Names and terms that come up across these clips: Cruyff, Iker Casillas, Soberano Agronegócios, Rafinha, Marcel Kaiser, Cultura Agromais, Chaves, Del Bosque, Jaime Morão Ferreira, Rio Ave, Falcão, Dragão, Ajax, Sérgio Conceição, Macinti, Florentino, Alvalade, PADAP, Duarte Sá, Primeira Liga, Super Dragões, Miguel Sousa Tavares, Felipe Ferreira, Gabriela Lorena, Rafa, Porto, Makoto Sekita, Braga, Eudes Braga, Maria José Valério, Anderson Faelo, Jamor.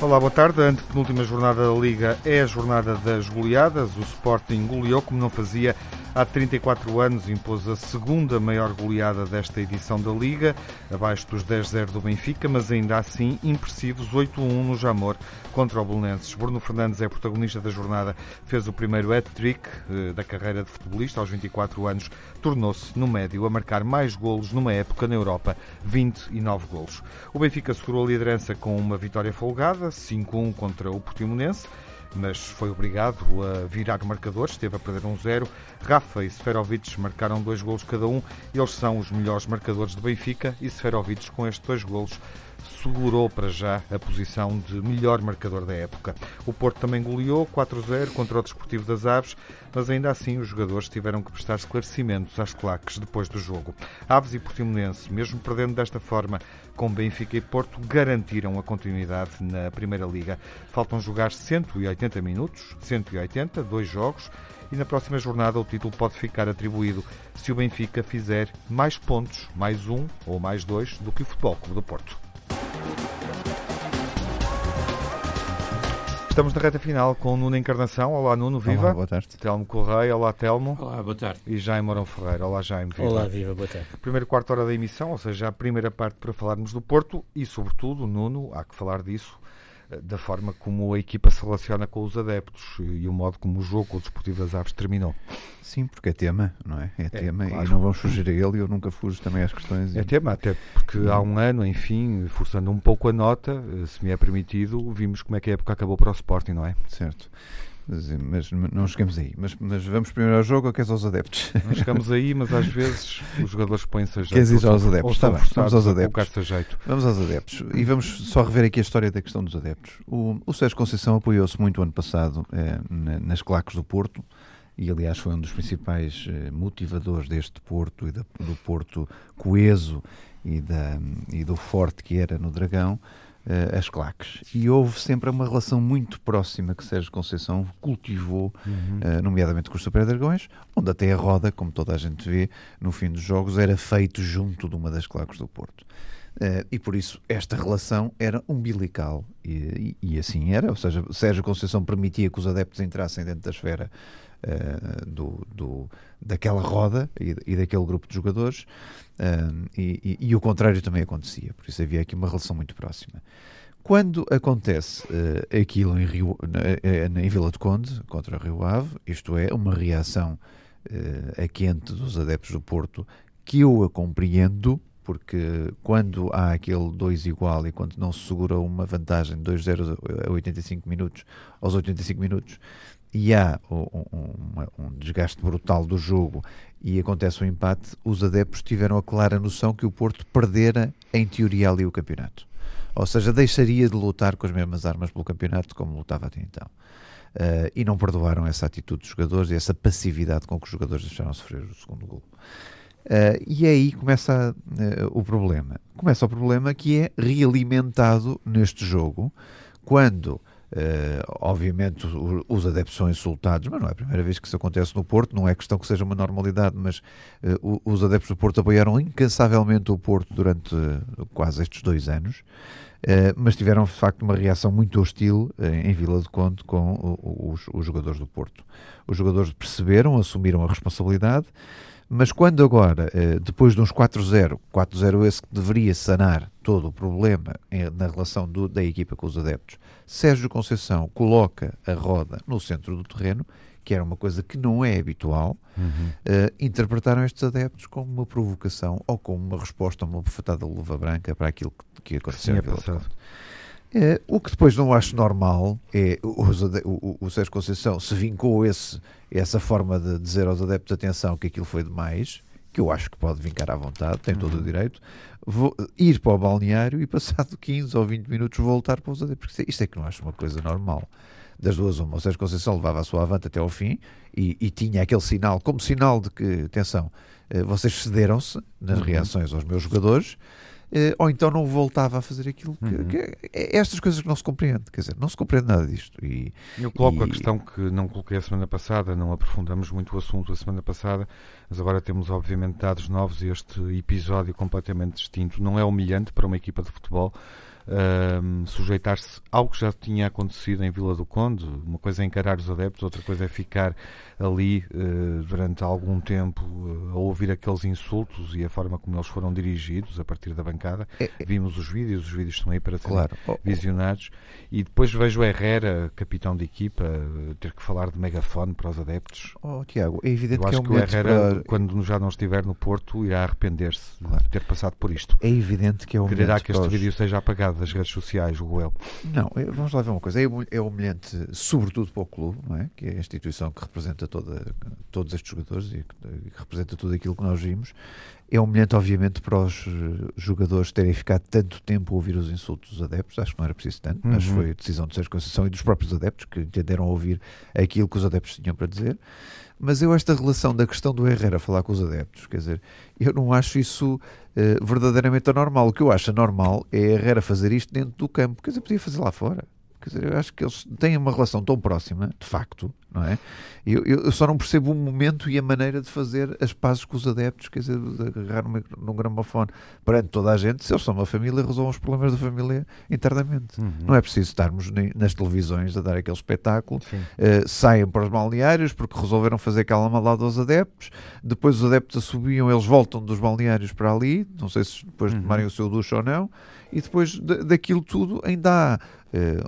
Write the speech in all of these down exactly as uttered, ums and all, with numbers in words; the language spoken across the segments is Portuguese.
Olá, boa tarde. A antepenúltima jornada da Liga é a jornada das goleadas. O Sporting goleou como não fazia há trinta e quatro anos, impôs a segunda maior goleada desta edição da Liga, abaixo dos dez a zero do Benfica, mas ainda assim impressivos, oito a um no Jamor contra o Belenenses. Bruno Fernandes é protagonista da jornada, fez o primeiro hat-trick da carreira de futebolista aos vinte e quatro anos, tornou-se no médio a marcar mais golos numa época na Europa, vinte e nove golos. O Benfica segurou a liderança com uma vitória folgada, cinco a um contra o Portimonense, mas foi obrigado a virar o marcador, esteve a perder um zero. Rafa e Seferovic marcaram dois golos cada um, eles são os melhores marcadores do Benfica e Seferovic, com estes dois golos, segurou para já a posição de melhor marcador da época. O Porto também goleou quatro a zero contra o Desportivo das Aves, mas ainda assim os jogadores tiveram que prestar esclarecimentos às claques depois do jogo. Aves e Portimonense, mesmo perdendo desta forma com Benfica e Porto, garantiram a continuidade na Primeira Liga. Faltam jogar cento e oitenta minutos, cento e oitenta, dois jogos, e na próxima jornada o título pode ficar atribuído se o Benfica fizer mais pontos, mais um ou mais dois, do que o Futebol Clube do Porto. Estamos na reta final com o Nuno Encarnação. Olá, Nuno, viva. Olá, boa tarde. Telmo Correia, olá, Telmo. Olá, boa tarde. E Jaime Morão Ferreira, olá, Jaime, viva. Olá, viva, boa tarde. Primeiro quarto hora da emissão, ou seja, a primeira parte para falarmos do Porto e, sobretudo, Nuno, há que falar disso, da forma como a equipa se relaciona com os adeptos e o modo como o jogo com o Desportivo das Aves terminou. Sim, porque é tema, não é? É, é tema, claro. E não vamos fugir a ele, e eu nunca fujo também às questões. É e... tema, até porque há um ano, enfim, forçando um pouco a nota, se me é permitido, vimos como é que a época acabou para o Sporting, não é? Certo. Mas, mas não chegamos aí. Mas, mas vamos primeiro ao jogo ou queres aos adeptos? Não chegamos aí, mas às vezes os jogadores põem-se a jeito. Queres ir aos adeptos? Está bem, vamos aos adeptos. Jeito. Vamos aos adeptos. E vamos só rever aqui a história da questão dos adeptos. O, o Sérgio Conceição apoiou-se muito ano passado eh, nas claques do Porto, e aliás foi um dos principais eh, motivadores deste Porto e da, do Porto coeso e, da, e do forte que era no Dragão. As claques. E houve sempre uma relação muito próxima que Sérgio Conceição cultivou, uhum. uh, nomeadamente com os Super Dragões, onde até a roda, como toda a gente vê, no fim dos jogos, era feito junto de uma das claques do Porto. Uh, e por isso esta relação era umbilical. E, e, e assim era, ou seja, Sérgio Conceição permitia que os adeptos entrassem dentro da esfera Uh, do, do, daquela roda e, e daquele grupo de jogadores, uh, e, e, e o contrário também acontecia, por isso havia aqui uma relação muito próxima. Quando acontece uh, aquilo em, Rio, na, em Vila do Conde, contra o Rio Ave, isto é, uma reação uh, a quente dos adeptos do Porto, que eu a compreendo, porque quando há aquele dois igual e quando não se segura uma vantagem de dois a zero a oitenta e cinco minutos, aos oitenta e cinco minutos, e há um, um, um desgaste brutal do jogo e acontece um empate, os adeptos tiveram a clara noção que o Porto perdera, em teoria, ali o campeonato. Ou seja, deixaria de lutar com as mesmas armas pelo campeonato como lutava até então. Uh, e não perdoaram essa atitude dos jogadores e essa passividade com que os jogadores deixaram sofrer o segundo golo. Uh, e aí começa uh, o problema. Começa o problema que é realimentado neste jogo, quando... Uh, obviamente os adeptos são insultados, mas não é a primeira vez que isso acontece no Porto, não é questão que seja uma normalidade, mas uh, os adeptos do Porto apoiaram incansavelmente o Porto durante uh, quase estes dois anos, uh, mas tiveram de facto uma reação muito hostil uh, em Vila do Conde com o, os, os jogadores do Porto. Os jogadores perceberam, assumiram a responsabilidade, mas quando agora, uh, depois de uns quatro a zero, quatro a zero esse que deveria sanar todo o problema em, na relação do, da equipa com os adeptos, Sérgio Conceição coloca a roda no centro do terreno, que era uma coisa que não é habitual, uhum. uh, interpretaram estes adeptos como uma provocação ou como uma resposta a uma bufetada de luva branca para aquilo que, que aconteceu na Vila do Conde. Uh, o que depois não acho normal é os ade- o, o, o Sérgio Conceição se vincou esse, essa forma de dizer aos adeptos, atenção, que aquilo foi demais, que eu acho que pode vincar à vontade, tem todo o direito, vou ir para o balneário e passado quinze ou vinte minutos voltar para os adeptos. Porque isto é que não acho uma coisa normal. Das duas uma, o Sérgio Conceição levava a sua avante até ao fim e, e tinha aquele sinal, como sinal de que, atenção, vocês cederam-se nas reações aos meus jogadores, ou então não voltava a fazer aquilo que, uhum. que, estas coisas que não se compreende, quer dizer, não se compreende nada disto. E eu coloco e... a questão que não coloquei a semana passada, não aprofundamos muito o assunto a semana passada, mas agora temos obviamente dados novos e este episódio completamente distinto não é humilhante para uma equipa de futebol. uh, sujeitar-se ao que já tinha acontecido em Vila do Conde. Uma coisa é encarar os adeptos, outra coisa é ficar ali uh, durante algum tempo uh, a ouvir aqueles insultos e a forma como eles foram dirigidos a partir da bancada. É, Vimos os vídeos, os vídeos estão aí para serem claro. visionados. E depois vejo Herrera, capitão de equipa, ter que falar de megafone para os adeptos. Oh, Tiago, é evidente Eu que acho é um que o Herrera, para... quando já não estiver no Porto, irá arrepender-se claro. de ter passado por isto. É evidente que é humilhante. Quererá que este os... vídeo seja apagado das redes sociais, o eu. Não, vamos lá ver uma coisa. É humilhante, sobretudo para o clube, não é? Que é a instituição que representa toda, todos estes jogadores e que representa tudo aquilo que nós vimos. É humilhante, obviamente, para os jogadores terem ficado tanto tempo a ouvir os insultos dos adeptos. Acho que não era preciso tanto. Uhum. Acho que foi a decisão de Sérgio Conceição e dos próprios adeptos, que entenderam ouvir aquilo que os adeptos tinham para dizer. Mas eu, esta relação da questão do Herrera falar com os adeptos, quer dizer, eu não acho isso uh, verdadeiramente anormal. O que eu acho anormal é Herrera fazer isto dentro do campo. Quer dizer, podia fazer lá fora. Quer dizer, eu acho que eles têm uma relação tão próxima, de facto, não é? Eu, eu só não percebo o momento e a maneira de fazer as pazes com os adeptos, quer dizer, de agarrar num, num gramofone perante toda a gente. Se eles são uma família, resolvam os problemas da família internamente. Uhum. Não é preciso estarmos nem nas televisões a dar aquele espetáculo. Uh, saem para os balneários porque resolveram fazer aquela maldade aos adeptos. Depois os adeptos assobiam, eles voltam dos balneários para ali, não sei se depois uhum. tomarem o seu ducho ou não. E depois daquilo tudo ainda há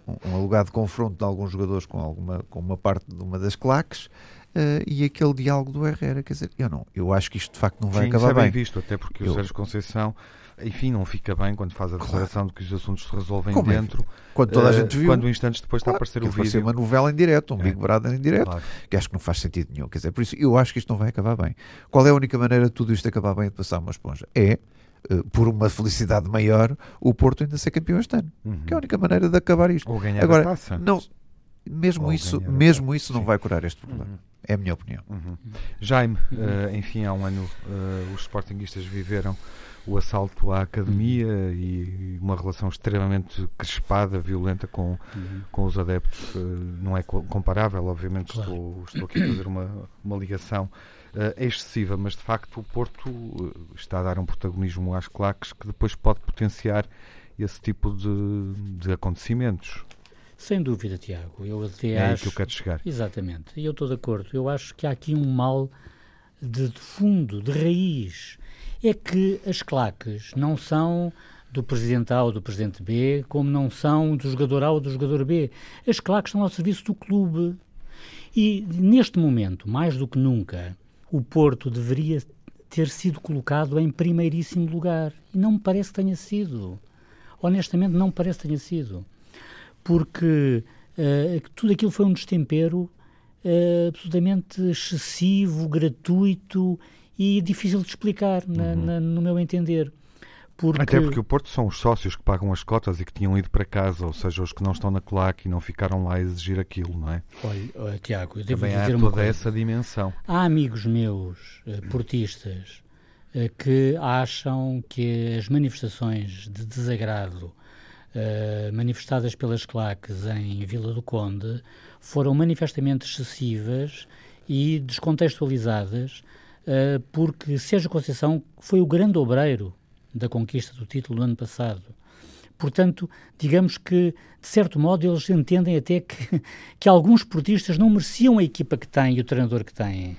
uh, um alugado confronto de alguns jogadores com, alguma, com uma parte de uma das claques uh, e aquele diálogo do Herrera. Quer dizer, eu não, eu acho que isto de facto não vai Sim, acabar bem. Isso é bem visto, até porque eu... o Sérgio Conceição, enfim, não fica bem quando faz a declaração claro. de que os assuntos se resolvem Como dentro. É? Quando toda a gente viu. Quando instantes depois claro, está a aparecer o vídeo. Ser uma novela em direto, um é. Big Brother em direto, claro. que acho que não faz sentido nenhum. Quer dizer, por isso eu acho que isto não vai acabar bem. Qual é a única maneira de tudo isto acabar bem e de passar uma esponja? É... por uma felicidade maior, o Porto ainda ser campeão este ano. Uhum. Que é a única maneira de acabar isto. Ou ganhar Agora, a taça. Não, mesmo Ou isso, mesmo isso não Sim. vai curar este problema. Uhum. É a minha opinião. Uhum. Jaime, uh, enfim, há um ano uh, os sportinguistas viveram o assalto à academia uhum. e uma relação extremamente crispada, violenta com, uhum. com os adeptos. Uh, não é co- comparável, obviamente, claro. estou, estou aqui a fazer uma, uma ligação Uh, é excessiva, mas de facto o Porto uh, está a dar um protagonismo às claques que depois pode potenciar esse tipo de, de acontecimentos. Sem dúvida, Tiago. Eu até é acho... aí que eu quero chegar. Exatamente. E eu estou de acordo. Eu acho que há aqui um mal de, de fundo, de raiz. É que as claques não são do presidente A ou do presidente B, como não são do jogador A ou do jogador B. As claques estão ao serviço do clube. E neste momento, mais do que nunca, o Porto deveria ter sido colocado em primeiríssimo lugar. E não me parece que tenha sido. Honestamente, não me parece que tenha sido. Porque uh, tudo aquilo foi um destempero uh, absolutamente excessivo, gratuito e difícil de explicar, na, uhum. na, no meu entender. Porque... Até porque o Porto são os sócios que pagam as cotas e que tinham ido para casa, ou seja, os que não estão na claque e não ficaram lá a exigir aquilo, não é? Olha, Tiago, eu devo Também dizer há uma toda coisa. essa dimensão. Há amigos meus, eh, portistas, eh, que acham que as manifestações de desagrado eh, manifestadas pelas claques em Vila do Conde foram manifestamente excessivas e descontextualizadas, eh, porque Sérgio Conceição foi o grande obreiro da conquista do título do ano passado. Portanto, digamos que, de certo modo, eles entendem até que, que alguns portistas não mereciam a equipa que têm e o treinador que têm.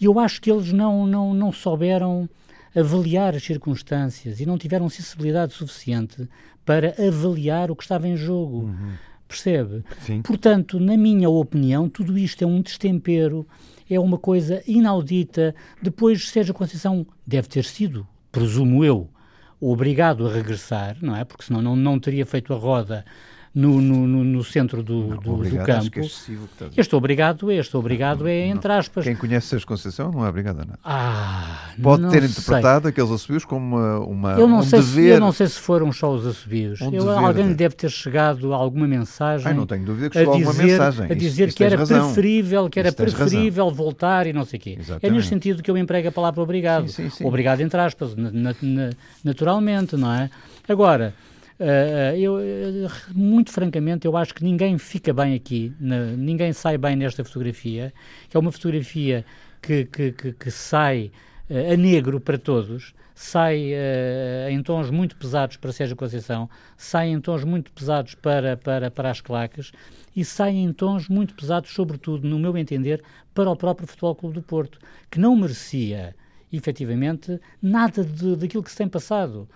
E eu acho que eles não, não, não souberam avaliar as circunstâncias e não tiveram sensibilidade suficiente para avaliar o que estava em jogo. Uhum. Percebe? Sim. Portanto, na minha opinião, tudo isto é um destempero, é uma coisa inaudita. Depois, Sérgio Conceição deve ter sido, presumo eu, obrigado a regressar, não é? Porque senão não, não teria feito a roda no, no, no centro do, não, do, obrigado, do campo. É este obrigado, este obrigado não, é não, entre aspas. Quem conhece Sérgio Conceição não é obrigado a nada. Ah, Pode ter sei. interpretado aqueles assobios como uma, uma, eu não um sei dever. Se, eu não sei se foram só os assobios. Um eu, dever, alguém é. deve ter chegado alguma mensagem. Ai, não tenho dúvida que chegou a dizer, alguma mensagem. A dizer isso, que, era preferível, que era isso preferível voltar e não sei o quê. Exatamente. É neste sentido que eu emprego a palavra obrigado. Sim, sim, sim. Obrigado entre aspas, na, na, na, naturalmente, não é? Agora... Uh, eu, muito francamente, eu acho que ninguém fica bem aqui, na, ninguém sai bem nesta fotografia, que é uma fotografia que, que, que, que sai uh, a negro para todos, sai uh, em tons muito pesados para Sérgio Conceição, sai em tons muito pesados para, para, para as claques e sai em tons muito pesados, sobretudo, no meu entender, para o próprio Futebol Clube do Porto, que não merecia, efetivamente, nada de, daquilo que se tem passado.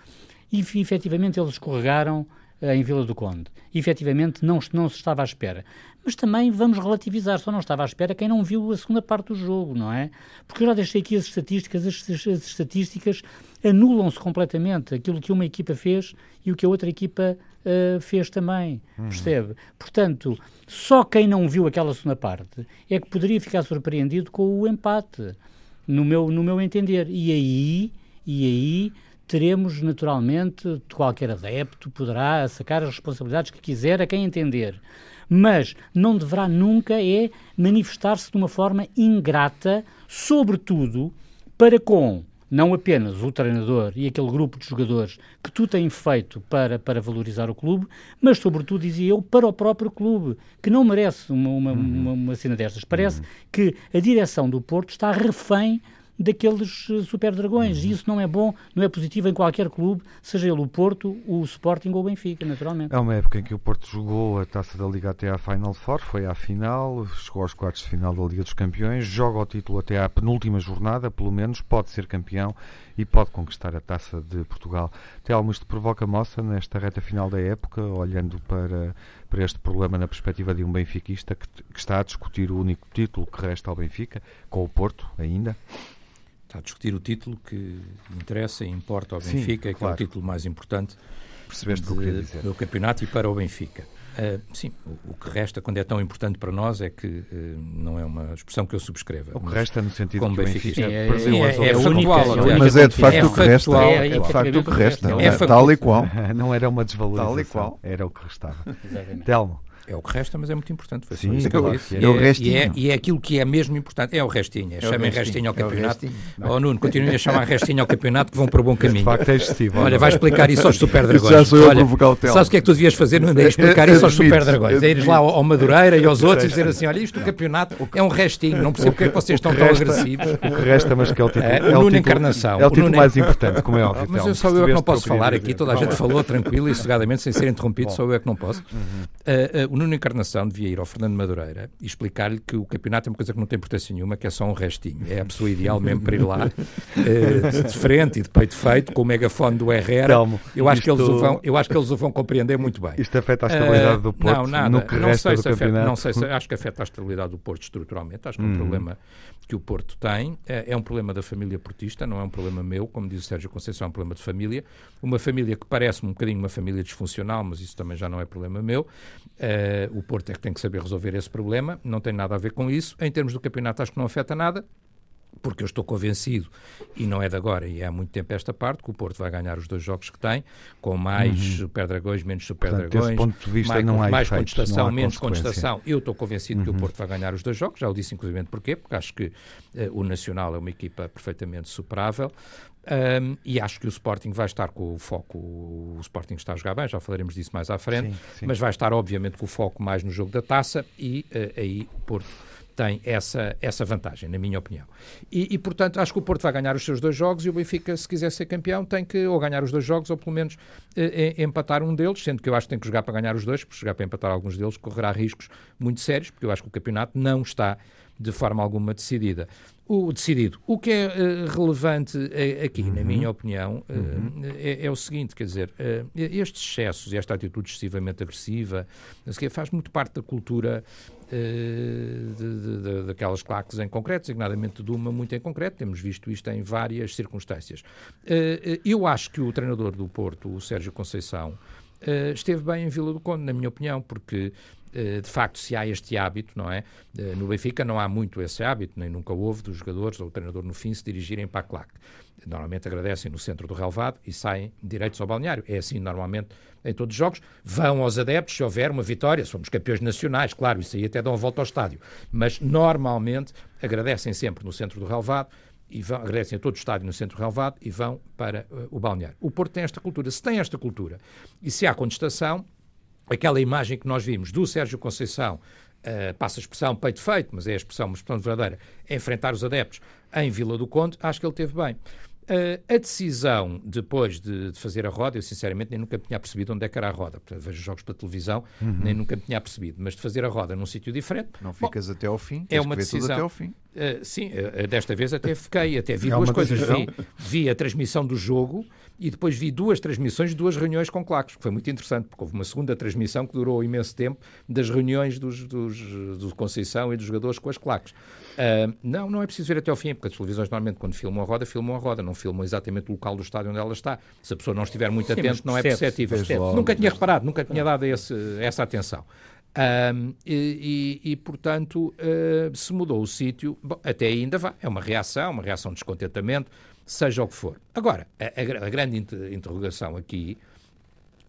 E, efetivamente, eles escorregaram em Vila do Conde. Efetivamente, não, não se estava à espera. Mas também vamos relativizar, só não estava à espera quem não viu a segunda parte do jogo, não é? Porque eu já deixei aqui as estatísticas, as, as estatísticas anulam-se completamente aquilo que uma equipa fez e o que a outra equipa uh, fez também, uhum. percebe? Portanto, só quem não viu aquela segunda parte é que poderia ficar surpreendido com o empate, no meu, no meu entender. E aí, e aí... teremos, naturalmente, qualquer adepto poderá sacar as responsabilidades que quiser a quem entender. Mas não deverá nunca é manifestar-se de uma forma ingrata, sobretudo para com, não apenas o treinador e aquele grupo de jogadores que tu tens feito para, para valorizar o clube, mas sobretudo, dizia eu, para o próprio clube, que não merece uma, uma, uhum. uma, uma cena destas. Parece uhum. que a direção do Porto está refém daqueles Super Dragões, e isso não é bom, não é positivo em qualquer clube, seja ele o Porto, o Sporting ou o Benfica, naturalmente. É uma época em que o Porto jogou a Taça da Liga até à Final Four, foi à final, chegou aos quartos de final da Liga dos Campeões, joga o título até à penúltima jornada, pelo menos, pode ser campeão e pode conquistar a Taça de Portugal. Telmo, isto provoca moça nesta reta final da época, olhando para, para este problema na perspectiva de um benfiquista que, que está a discutir o único título que resta ao Benfica, com o Porto ainda? Está a discutir o título que interessa e importa ao Benfica, sim, claro. Que é o título mais importante Percebeste de, que eu queria dizer. do campeonato e para o Benfica. Uh, sim, o, o que resta, quando é tão importante para nós, é que uh, não é uma expressão que eu subscreva. O que resta no sentido de Benfica é, é, é, é, é factual, é, é, é, mas é de facto o que resta. É de facto o que resta, tal e qual. Não era uma desvalorização, tal e qual. Era o que restava. Telmo. É o que resta, mas é muito importante. Foi Sim, isso que eu disse. É, é o restinho. E é, e é aquilo que é mesmo importante. É o restinho. É chamem restinho ao campeonato. Ó é oh, Nuno, continuem a chamar restinho ao campeonato que vão para o bom caminho. De facto é excessivo. Olha, vai explicar isso aos Super Dragões. Já sou eu a provocar o Telmo. Sabes o que é que tu devias fazer, Nuno? É explicar isso aos Super Dragões. É ires lá ao Madureira e aos outros e dizer assim, olha, isto do campeonato é um restinho. Não percebo porque é que vocês estão tão agressivos. O que resta, mas que é o título. É o Nuno Encarnação. É o título mais importante, como é óbvio. Mas eu sou eu que não posso falar aqui. Toda a gente falou tranquilo e sossegadamente, sem ser interrompido. Sou eu que não posso. O Nuno Encarnação devia ir ao Fernando Madureira e explicar-lhe que o campeonato é uma coisa que não tem importância nenhuma, que é só um restinho. É a pessoa ideal mesmo para ir lá, uh, de frente e de peito feito, com o megafone do Herrera. Telmo, eu, acho isto... que eles o vão, eu acho que eles o vão compreender muito bem. Isto afeta a estabilidade uh, do Porto? Não, nada. No que não resta sei do se afeta, não sei se, acho que afeta a estabilidade do Porto estruturalmente. Acho que hum. é um problema que o Porto tem. É, é um problema da família portista, não é um problema meu. Como diz o Sérgio Conceição, é um problema de família. Uma família que parece um bocadinho uma família disfuncional, mas isso também já não é problema meu. Uh, o Porto é que tem que saber resolver esse problema, não tem nada a ver com isso. Em termos do campeonato, acho que não afeta nada, porque eu estou convencido, e não é de agora, e há muito tempo esta parte, que o Porto vai ganhar os dois jogos que tem, com mais uhum. Super Dragões, menos Super Portanto, Dragões, ponto de vista mais, não há mais efeitos, contestação, não há menos contestação. Eu estou convencido uhum. que o Porto vai ganhar os dois jogos, já o disse inclusive porquê, porque acho que uh, o Nacional é uma equipa perfeitamente superável. Um, e acho que o Sporting vai estar com o foco, o Sporting está a jogar bem, já falaremos disso mais à frente, sim, sim. mas vai estar obviamente com o foco mais no jogo da taça e uh, aí o Porto tem essa, essa vantagem, na minha opinião. E, e, portanto, acho que o Porto vai ganhar os seus dois jogos e o Benfica, se quiser ser campeão, tem que ou ganhar os dois jogos ou, pelo menos, eh, empatar um deles, sendo que eu acho que tem que jogar para ganhar os dois, porque jogar para empatar alguns deles correrá riscos muito sérios, porque eu acho que o campeonato não está, de forma alguma, decidida. O decidido. O que é uh, relevante uh, aqui, uhum. na minha opinião, uh, uhum. é, é o seguinte, quer dizer, uh, estes excessos, esta atitude excessivamente agressiva, faz muito parte da cultura uh, de, de, de, daquelas claques em concreto, designadamente de uma muito em concreto, temos visto isto em várias circunstâncias. Uh, eu acho que o treinador do Porto, o Sérgio Conceição, uh, esteve bem em Vila do Conde, na minha opinião, porque... de facto, se há este hábito, não é? No Benfica não há muito esse hábito, nem nunca houve dos jogadores ou do treinador no fim se dirigirem para a claque. Normalmente agradecem no centro do relvado e saem direitos ao balneário. É assim normalmente em todos os jogos. Vão aos adeptos se houver uma vitória. Somos campeões nacionais, claro, isso aí até dão a volta ao estádio. Mas normalmente agradecem sempre no centro do relvado e vão, agradecem a todo o estádio no centro do relvado e vão para uh, o balneário. O Porto tem esta cultura. Se tem esta cultura e se há contestação, aquela imagem que nós vimos do Sérgio Conceição uh, passa a expressão peito feito, mas é a expressão, uma expressão verdadeira, enfrentar os adeptos em Vila do Conde, acho que ele teve bem. Uh, a decisão, depois de, de fazer a roda, eu sinceramente nem nunca me tinha percebido onde é que era a roda, portanto, vejo jogos pela televisão, uhum. nem nunca me tinha percebido, mas de fazer a roda num sítio diferente... Não ficas bom, até ao fim, é uma decisão até ao fim. Uh, sim, uh, desta vez até fiquei, até vi é duas coisas, vi, vi a transmissão do jogo e depois vi duas transmissões de duas reuniões com claques, que foi muito interessante, porque houve uma segunda transmissão que durou imenso tempo, das reuniões dos, dos, do Conceição e dos jogadores com as claques. Uh, não, não é preciso ver até ao fim, porque as televisões normalmente quando filmam a roda, filmam a roda, não filmam exatamente o local do estádio onde ela está. Se a pessoa não estiver muito atenta, não é perceptível. Nunca tinha reparado, nunca tinha dado esse, essa atenção. Um, e, e, e, portanto, uh, se mudou o sítio, bom, até ainda vá. É uma reação, uma reação de descontentamento, seja o que for. Agora, a, a, a grande inter- interrogação aqui,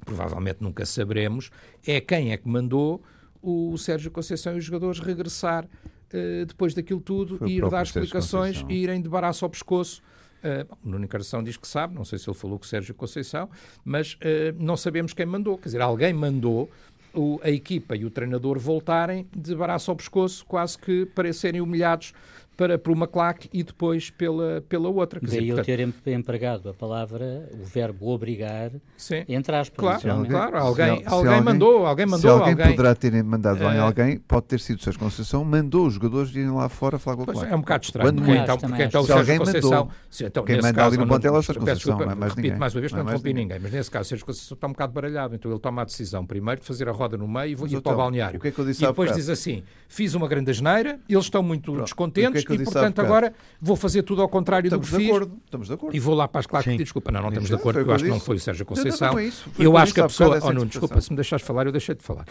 provavelmente nunca saberemos, é quem é que mandou o Sérgio Conceição e os jogadores regressar uh, depois daquilo tudo, foi e ir dar explicações e irem de braço ao pescoço. Uh, bom, o Nuno Encarnação diz que sabe, não sei se ele falou com o Sérgio Conceição, mas uh, não sabemos quem mandou, quer dizer, alguém mandou o, a equipa e o treinador voltarem de braço ao pescoço, quase que para serem humilhados para, por uma claque e depois pela, pela outra. Quer daí dizer, ele portanto... ter empregado a palavra, o verbo obrigar, sim, entre aspas. Claro, claro, claro. Alguém, se, alguém, se alguém mandou, alguém mandou. Se alguém, alguém poderá ter mandado bem uh... alguém, pode ter sido o Sérgio Conceição, mandou os jogadores virem lá fora falar com a claque. É um bocado estranho. Quando, claro, então, porque então o Sérgio Conceição... Se, então, quem manda ali no Tondela é o Sérgio Conceição, não é mais ninguém. Repito mais uma vez, não interrompi ninguém, mas nesse caso o Sérgio Conceição está um bocado baralhado, então ele toma a decisão primeiro de fazer a roda no meio e vou ir para o balneário. E depois diz assim, fiz uma grande asneira, eles estão muito descontentes, e portanto agora vou fazer tudo ao contrário do que fiz. Estamos de acordo. E vou lá para as claques e digo, desculpa, não, não estamos de acordo, eu acho que não foi o Sérgio Conceição. Eu acho que a pessoa... Oh, não, desculpa, se me deixares falar, eu deixei de falar.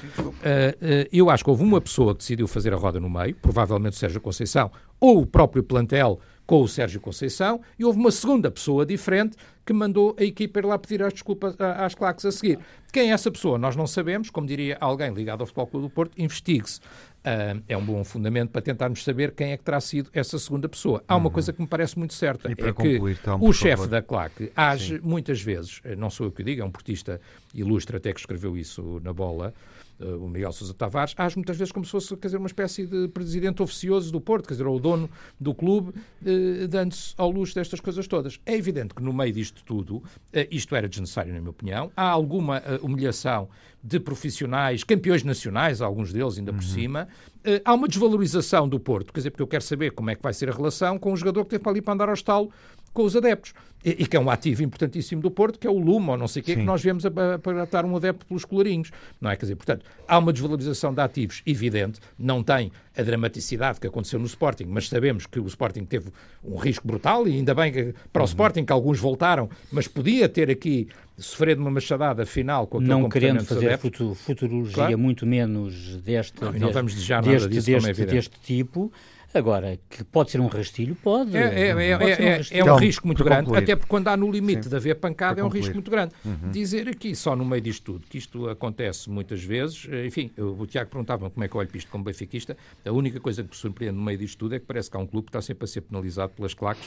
Eu acho que houve uma pessoa que decidiu fazer a roda no meio, provavelmente o Sérgio Conceição, ou o próprio plantel com o Sérgio Conceição, e houve uma segunda pessoa diferente que mandou a equipa ir lá pedir as desculpas às claques a seguir. Quem é essa pessoa? Nós não sabemos, como diria alguém ligado ao Futebol Clube do Porto, investigue-se. Uh, é um bom fundamento para tentarmos saber quem é que terá sido essa segunda pessoa. Há uma uhum. coisa que me parece muito certa, é concluir, que Tom, o chefe da claque age sim. muitas vezes, não sou eu que o digo, é um portista ilustre até que escreveu isso na bola, uh, o Miguel Sousa Tavares, age muitas vezes como se fosse, quer dizer, uma espécie de presidente oficioso do Porto, quer dizer, ou o dono do clube, uh, dando-se ao luxo destas coisas todas. É evidente que no meio disto tudo, uh, isto era desnecessário na minha opinião, há alguma uh, humilhação de profissionais, campeões nacionais, alguns deles ainda uhum. por cima, uh, há uma desvalorização do Porto, quer dizer, porque eu quero saber como é que vai ser a relação com um jogador que teve para ali para andar ao estalo com os adeptos, e, e que é um ativo importantíssimo do Porto, que é o Luma, ou não sei o que, que nós vemos para atar um adepto pelos colarinhos, não é? Quer dizer, portanto, há uma desvalorização de ativos evidente, não tem a dramaticidade que aconteceu no Sporting, mas sabemos que o Sporting teve um risco brutal, e ainda bem que, para o Sporting que alguns voltaram, mas podia ter aqui sofrer de uma machadada final com aquele não querendo fazer futu- futurologia, claro, muito menos deste, não, deste, não vamos desejar nada deste, disso, deste, como é evidente, deste tipo. Agora, que pode ser um rastilho, pode. É, é, pode é, um, rastilho. É um risco muito grande, concluir. Até porque quando há no limite Sim. de haver pancada é um risco muito grande. Uhum. Dizer aqui, só no meio disto tudo, que isto acontece muitas vezes, enfim, o Tiago perguntava como é que eu olho para isto como benfiquista, a única coisa que me surpreende no meio disto tudo é que parece que há um clube que está sempre a ser penalizado pelas claques,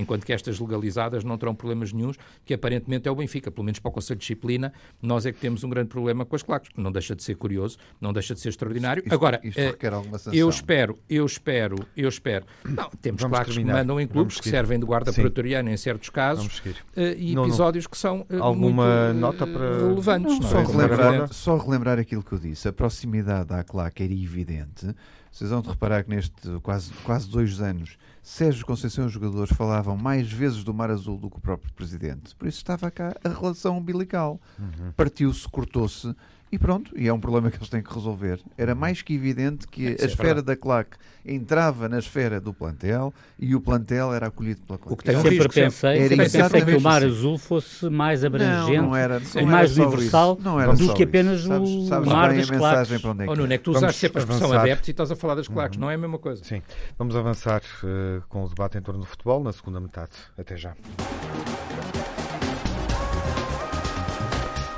enquanto que estas legalizadas não terão problemas nenhuns, que aparentemente é o Benfica, pelo menos para o Conselho de Disciplina, nós é que temos um grande problema com as claques. Não deixa de ser curioso, não deixa de ser extraordinário. Isto, agora, isto eh, requer alguma sanção. eu espero, eu espero, eu espero. Não, temos Vamos claques terminar. que mandam em clubes, que servem de guarda pretoriana em certos casos, eh, e não, episódios não. que são eh, alguma muito nota para... relevantes. Não, só, não. Relembrar, só relembrar aquilo que eu disse, a proximidade à claque era evidente. Vocês vão de reparar que neste quase, quase dois anos, Sérgio Conceição e os jogadores falavam mais vezes do Mar Azul do que o próprio presidente. Por isso estava cá a relação umbilical. Uhum. Partiu-se, cortou-se e pronto. E é um problema que eles têm que resolver. Era mais que evidente que é, a é esfera verdade. da claque entrava na esfera do plantel e o plantel era acolhido pela claque. O que tem um sempre risco, pensei, era sempre pensei que o Mar Azul fosse mais abrangente não, não era, não e não mais universal do que apenas sabes, o sabes Mar das Claques. É oh, Nuno, é que tu usaste sempre a expressão adeptos e estás a falar das claques. Uhum. Não é a mesma coisa. Sim. Vamos avançar uh, com o debate em torno do futebol na segunda metade. Até já.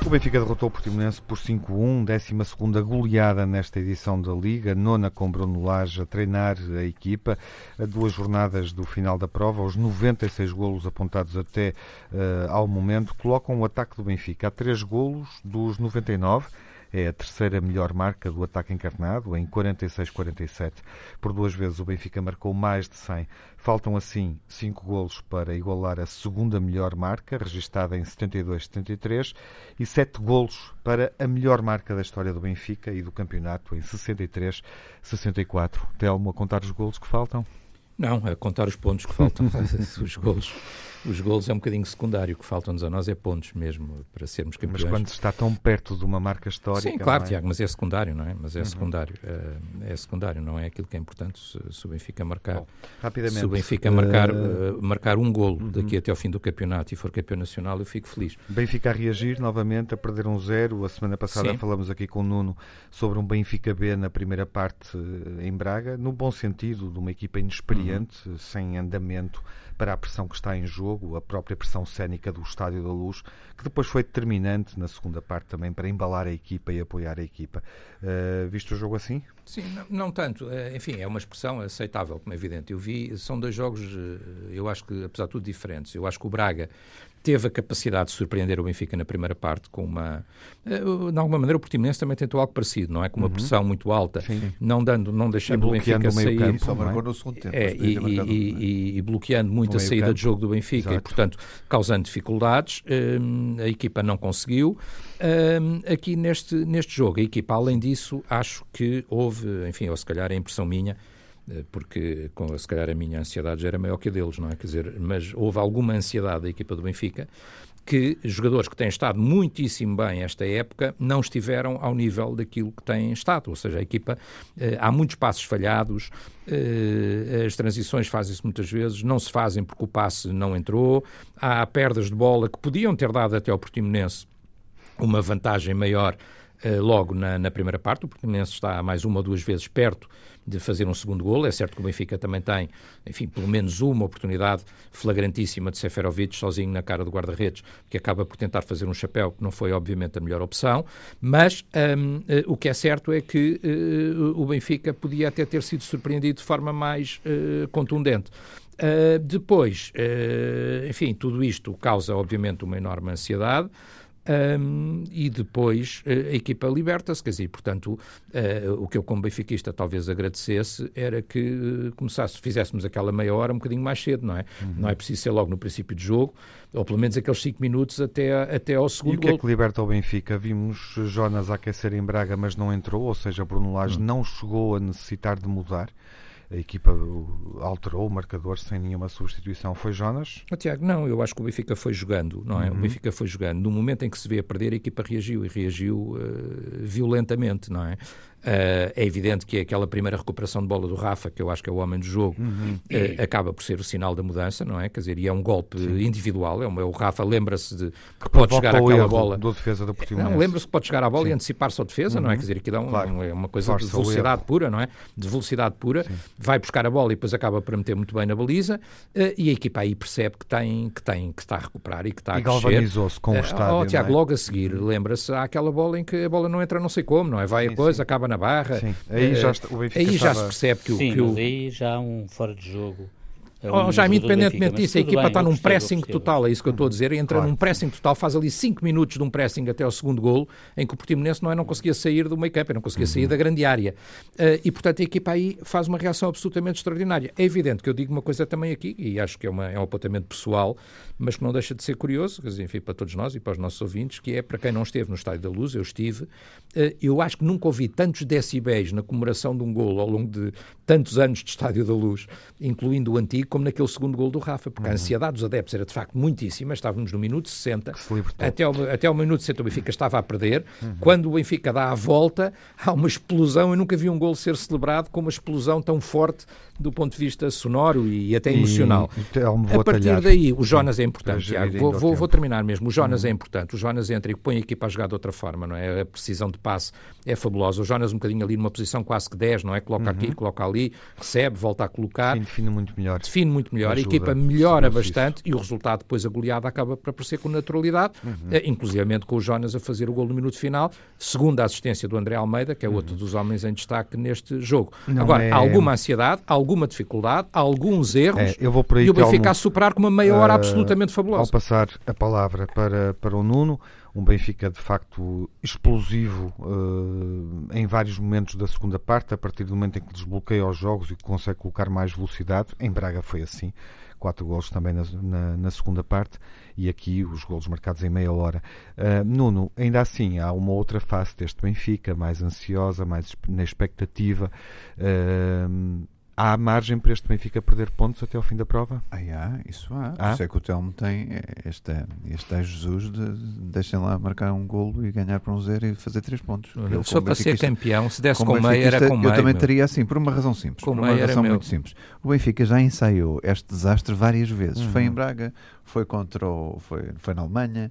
O Benfica derrotou o Portimonense por cinco a um, décima segunda goleada nesta edição da Liga, nona com Bruno Lage a treinar a equipa, a duas jornadas do final da prova, os noventa e seis golos apontados até uh, ao momento, colocam o ataque do Benfica a três golos dos noventa e nove, É a terceira melhor marca do ataque encarnado, em quarenta e seis a quarenta e sete. Por duas vezes o Benfica marcou mais de cem. Faltam, assim, cinco golos para igualar a segunda melhor marca, registada em setenta e dois a setenta e três, e sete golos para a melhor marca da história do Benfica e do campeonato, em sessenta e três a sessenta e quatro. Telmo, a contar os golos que faltam? Não, a contar os pontos que faltam. os, golos, os golos é um bocadinho secundário, o que faltam-nos a nós é pontos mesmo, para sermos campeões. Mas quando se está tão perto de uma marca histórica... Sim, claro, é? Tiago, mas é secundário, não é? Mas é uhum. secundário, é, é secundário, não é aquilo que é importante. Se, se o Benfica marcar... Bom, rapidamente. Se o Benfica uh... marcar, uh, marcar um golo uhum. daqui até ao fim do campeonato e for campeão nacional, eu fico feliz. Benfica a reagir novamente, a perder um zero. A semana passada Sim. falamos aqui com o Nuno sobre um Benfica B na primeira parte em Braga, no bom sentido, de uma equipa inexperiente, sem andamento para a pressão que está em jogo, a própria pressão cénica do Estádio da Luz, que depois foi determinante na segunda parte também para embalar a equipa e apoiar a equipa. Uh, visto o jogo assim? Sim, não, não tanto. Uh, enfim, é uma expressão aceitável, como é evidente. Eu vi, são dois jogos, eu acho que, apesar de tudo, diferentes. Eu acho que o Braga teve a capacidade de surpreender o Benfica na primeira parte com uma... Uh, de alguma maneira o Portimonense também tentou algo parecido, não é? Com uma uhum. pressão muito alta, Sim. não dando, não deixando o Benfica sair. Campo, só marcou no segundo tempo. É, e, e, e, e bloqueando muito a saída de jogo do Benfica Exato. e, portanto, causando dificuldades. Hum, a equipa não conseguiu. Hum, aqui neste, neste jogo, a equipa, além disso, acho que houve, enfim, ou se calhar é impressão minha, porque com, se calhar a minha ansiedade já era maior que a deles, não é? Quer dizer, mas houve alguma ansiedade da equipa do Benfica, que jogadores que têm estado muitíssimo bem esta época não estiveram ao nível daquilo que têm estado, ou seja, a equipa, eh, há muitos passos falhados, eh, as transições fazem-se muitas vezes, não se fazem porque o passe não entrou, há perdas de bola que podiam ter dado até ao Portimonense uma vantagem maior eh, logo na, na primeira parte, o Portimonense está mais uma ou duas vezes perto de fazer um segundo golo. É certo que o Benfica também tem, enfim, pelo menos uma oportunidade flagrantíssima de Seferovic sozinho na cara do guarda-redes, que acaba por tentar fazer um chapéu, que não foi obviamente a melhor opção, mas um, o que é certo é que uh, o Benfica podia até ter sido surpreendido de forma mais uh, contundente. Uh, depois, uh, enfim, tudo isto causa obviamente uma enorme ansiedade. Um, e depois uh, a equipa liberta-se, quer dizer, portanto uh, o que eu como benfiquista talvez agradecesse era que uh, começasse, fizéssemos aquela meia hora um bocadinho mais cedo, não é? Uhum. Não é preciso ser logo no princípio de jogo, ou pelo menos aqueles cinco minutos até, até ao segundo gol. E o que é que liberta o Benfica? Vimos Jonas a aquecer em Braga, mas não entrou, ou seja, Bruno Lage uhum. não chegou a necessitar de mudar. A equipa alterou o marcador sem nenhuma substituição. Foi Jonas? Oh, Tiago, não, eu acho que o Benfica foi jogando, não é? Uhum. O Benfica foi jogando. No momento em que se vê a perder, a equipa reagiu e reagiu uh, violentamente, não é? Uh, é evidente que aquela primeira recuperação de bola do Rafa, que eu acho que é o homem do jogo, uhum. uh, acaba por ser o sinal da mudança, não é? Quer dizer, e é um golpe Sim. individual. É uma, o Rafa lembra-se de que pode chegar àquela bola. Do, do defesa do Portimonense. Não, lembra-se que pode chegar à bola Sim. e antecipar-se ao defesa, uhum. não é? Quer dizer, aqui dá um, claro. um, uma coisa Força de velocidade pura, não é? De velocidade pura. Sim. Vai buscar a bola e depois acaba por meter muito bem na baliza uh, e a equipa aí percebe que, tem, que, tem, que está a recuperar e que está e a crescer. E galvanizou-se com o uh, estádio. Oh, Tiago, é? Logo a seguir, lembra-se, há aquela bola em que a bola não entra não sei como, não é? Vai Sim, a coisa, sim. acaba na barra, Sim. aí, já, está, o aí já se percebe que o... Sim, que o... aí já há um fora de jogo. É um oh, já independentemente disso, a equipa bem, está num gostei, pressing gostei, total, é isso que eu estou a dizer, entra claro. num pressing total, faz ali cinco minutos de um pressing até ao segundo golo, em que o Portimonense não, é, não conseguia sair do make-up, não conseguia uhum. sair da grande área. Uh, e, portanto, a equipa aí faz uma reação absolutamente extraordinária. É evidente que eu digo uma coisa também aqui, e acho que é, uma, é um apontamento pessoal, mas que não deixa de ser curioso, enfim, para todos nós e para os nossos ouvintes, que é, para quem não esteve no Estádio da Luz, eu estive, uh, eu acho que nunca ouvi tantos decibéis na comemoração de um golo ao longo de tantos anos de Estádio da Luz, incluindo o antigo, como naquele segundo golo do Rafa, porque uhum. a ansiedade dos adeptos era de facto muitíssima, estávamos no minuto sessenta, até ao, até ao minuto sessenta o Benfica estava a perder, uhum. quando o Benfica dá a volta, há uma explosão, eu nunca vi um golo ser celebrado com uma explosão tão forte do ponto de vista sonoro e até emocional. E, a partir talhar. daí, o Jonas é importante, Tiago, vou, vou, vou terminar mesmo, o Jonas uhum. é importante, o Jonas entra e põe a equipa a jogar de outra forma, não é? A precisão de passe é fabulosa, o Jonas um bocadinho ali numa posição quase que dez, não é? Coloca uhum. aqui, coloca ali, recebe, volta a colocar. Sim, define muito melhor. Define muito melhor, ajuda, a equipa melhora bastante isso. E o resultado depois, a goleada, acaba por aparecer com naturalidade, uhum. eh, inclusivamente com o Jonas a fazer o golo no minuto final, segundo a assistência do André Almeida, que é uhum. outro dos homens em destaque neste jogo. Não Agora, é... há alguma ansiedade, há alguma dificuldade, há alguns erros é, eu vou por aí, e o Benfica a superar com uma meia hora uh, absolutamente fabulosa. Ao passar a palavra para, para o Nuno, um Benfica de facto explosivo uh, em vários momentos da segunda parte, a partir do momento em que desbloqueia os jogos e que consegue colocar mais velocidade. Em Braga foi assim, quatro golos também na, na, na segunda parte, e aqui os golos marcados em meia hora. Uh, Nuno, ainda assim há uma outra face deste Benfica, mais ansiosa, mais na expectativa. Uh, Há margem para este Benfica perder pontos até ao fim da prova? Ah, yeah, isso há. Ah? Isso é que o Telmo tem este, este é Jesus de deixem lá marcar um golo e ganhar para um zero e fazer três pontos. Ele, só para ser campeão, se desse com meia era com meia. Eu também meu. teria assim, por uma razão simples. Com por uma razão muito meu. simples. O Benfica já ensaiou este desastre várias vezes. Uhum. Foi em Braga, foi contra o, foi, foi na Alemanha,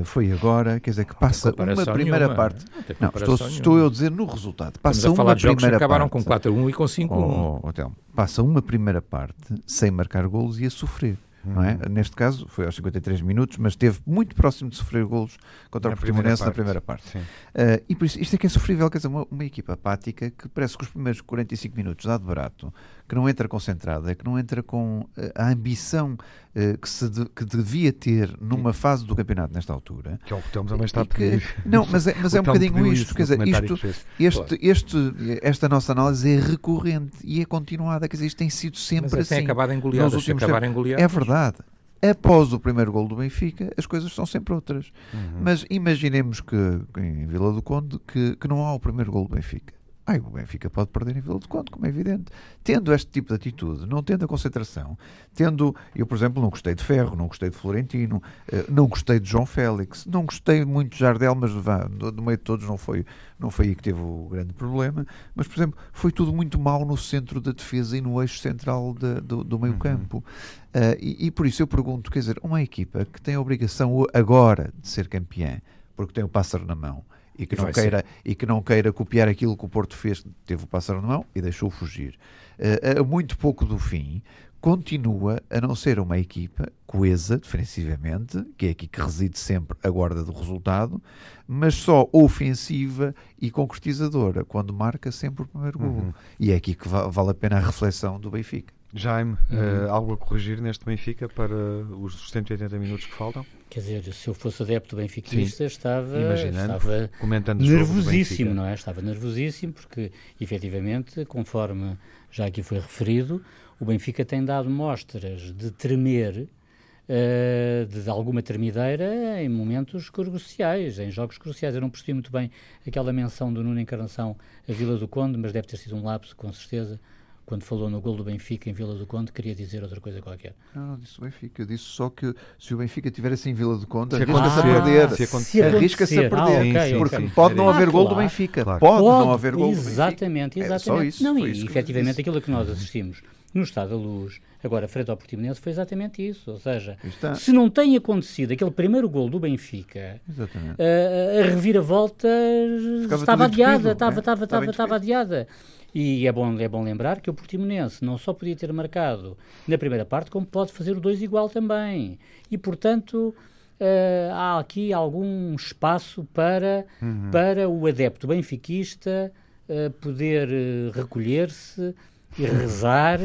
uh, foi agora. Quer dizer, que passa uma primeira nenhuma. parte. Não, não estou, estou eu a dizer no resultado. Passa uma primeira parte. Que acabaram com quatro a um e com cinco a um. Oh, Hotel. Passa uma primeira parte sem marcar golos e a sofrer. Uhum. Não é? Neste caso foi aos cinquenta e três minutos, mas esteve muito próximo de sofrer golos contra na o Portimonense na primeira parte. Uh, e por isso, isto é que é sofrível, quer dizer, uma, uma equipa apática que parece que os primeiros quarenta e cinco minutos dá de barato, que não entra concentrada, que não entra com uh, a ambição uh, que, se de, que devia ter numa fase do campeonato nesta altura. Que é o que estamos a mais estar a pedir. Não, mas é, mas é um bocadinho isto, quer dizer, isto, que este, claro. este, esta nossa análise é recorrente e é continuada, quer dizer, isto tem sido sempre mas assim. Tem acabado engoliadas, nos últimos acabar engoliadas. É verdade. Após o primeiro golo do Benfica, as coisas são sempre outras. Uhum. Mas imaginemos que, em Vila do Conde, que, que não há o primeiro golo do Benfica. Ai, o Benfica pode perder em Vila do Conde, como é evidente. Tendo este tipo de atitude, não tendo a concentração, tendo... Eu, por exemplo, não gostei de Ferro, não gostei de Florentino, não gostei de João Félix, não gostei muito de Jardel, mas vá, do meio de todos não foi, não foi aí que teve o grande problema. Mas, por exemplo, foi tudo muito mal no centro da defesa e no eixo central de, do, do meio campo. Uhum. Uh, e, e por isso eu pergunto, quer dizer, uma equipa que tem a obrigação agora de ser campeã, porque tem o pássaro na mão, e que, não queira, e que não queira copiar aquilo que o Porto fez, teve o pássaro na mão e deixou fugir. Uh, a muito pouco do fim, continua a não ser uma equipa coesa, defensivamente, que é aqui que reside sempre a guarda do resultado, mas só ofensiva e concretizadora, quando marca sempre o primeiro gol. Uhum. E é aqui que vale a pena a reflexão do Benfica. Jaime, uhum. uh, algo a corrigir neste Benfica para os cento e oitenta minutos que faltam? Quer dizer, se eu fosse adepto benfiquista, estava, estava nervosíssimo, não é? Estava nervosíssimo porque, efetivamente, conforme já aqui foi referido, o Benfica tem dado mostras de tremer, uh, de, de alguma tremideira em momentos cruciais, em jogos cruciais. Eu não percebi muito bem aquela menção do Nuno Encarnação a Vila do Conde, mas deve ter sido um lapso, com certeza. Quando falou no golo do Benfica em Vila do Conde, queria dizer outra coisa qualquer. Não, não disse o Benfica. Eu disse só que se o Benfica estivesse em Vila do Conde, arrisca-se ah, a perder. Se acontecer. Arrisca-se a perder. Ah, okay, porque okay. pode não ah, haver claro. golo do Benfica. Claro. Pode, pode não haver golo do Benfica. Exatamente, exatamente. É só isso. Não, e isso efetivamente aquilo que nós assistimos no Estádio da Luz, agora frente ao Portimonense, foi exatamente isso. Ou seja, está. se não tem acontecido aquele primeiro golo do Benfica, a, a reviravolta Ficava estava adiada. Despido, estava, é? estava, estava, estava adiada. E é bom, é bom lembrar que o Portimonense não só podia ter marcado na primeira parte, como pode fazer o dois igual também. E, portanto, uh, há aqui algum espaço para, uhum. para o adepto benfiquista uh, poder uh, recolher-se e rezar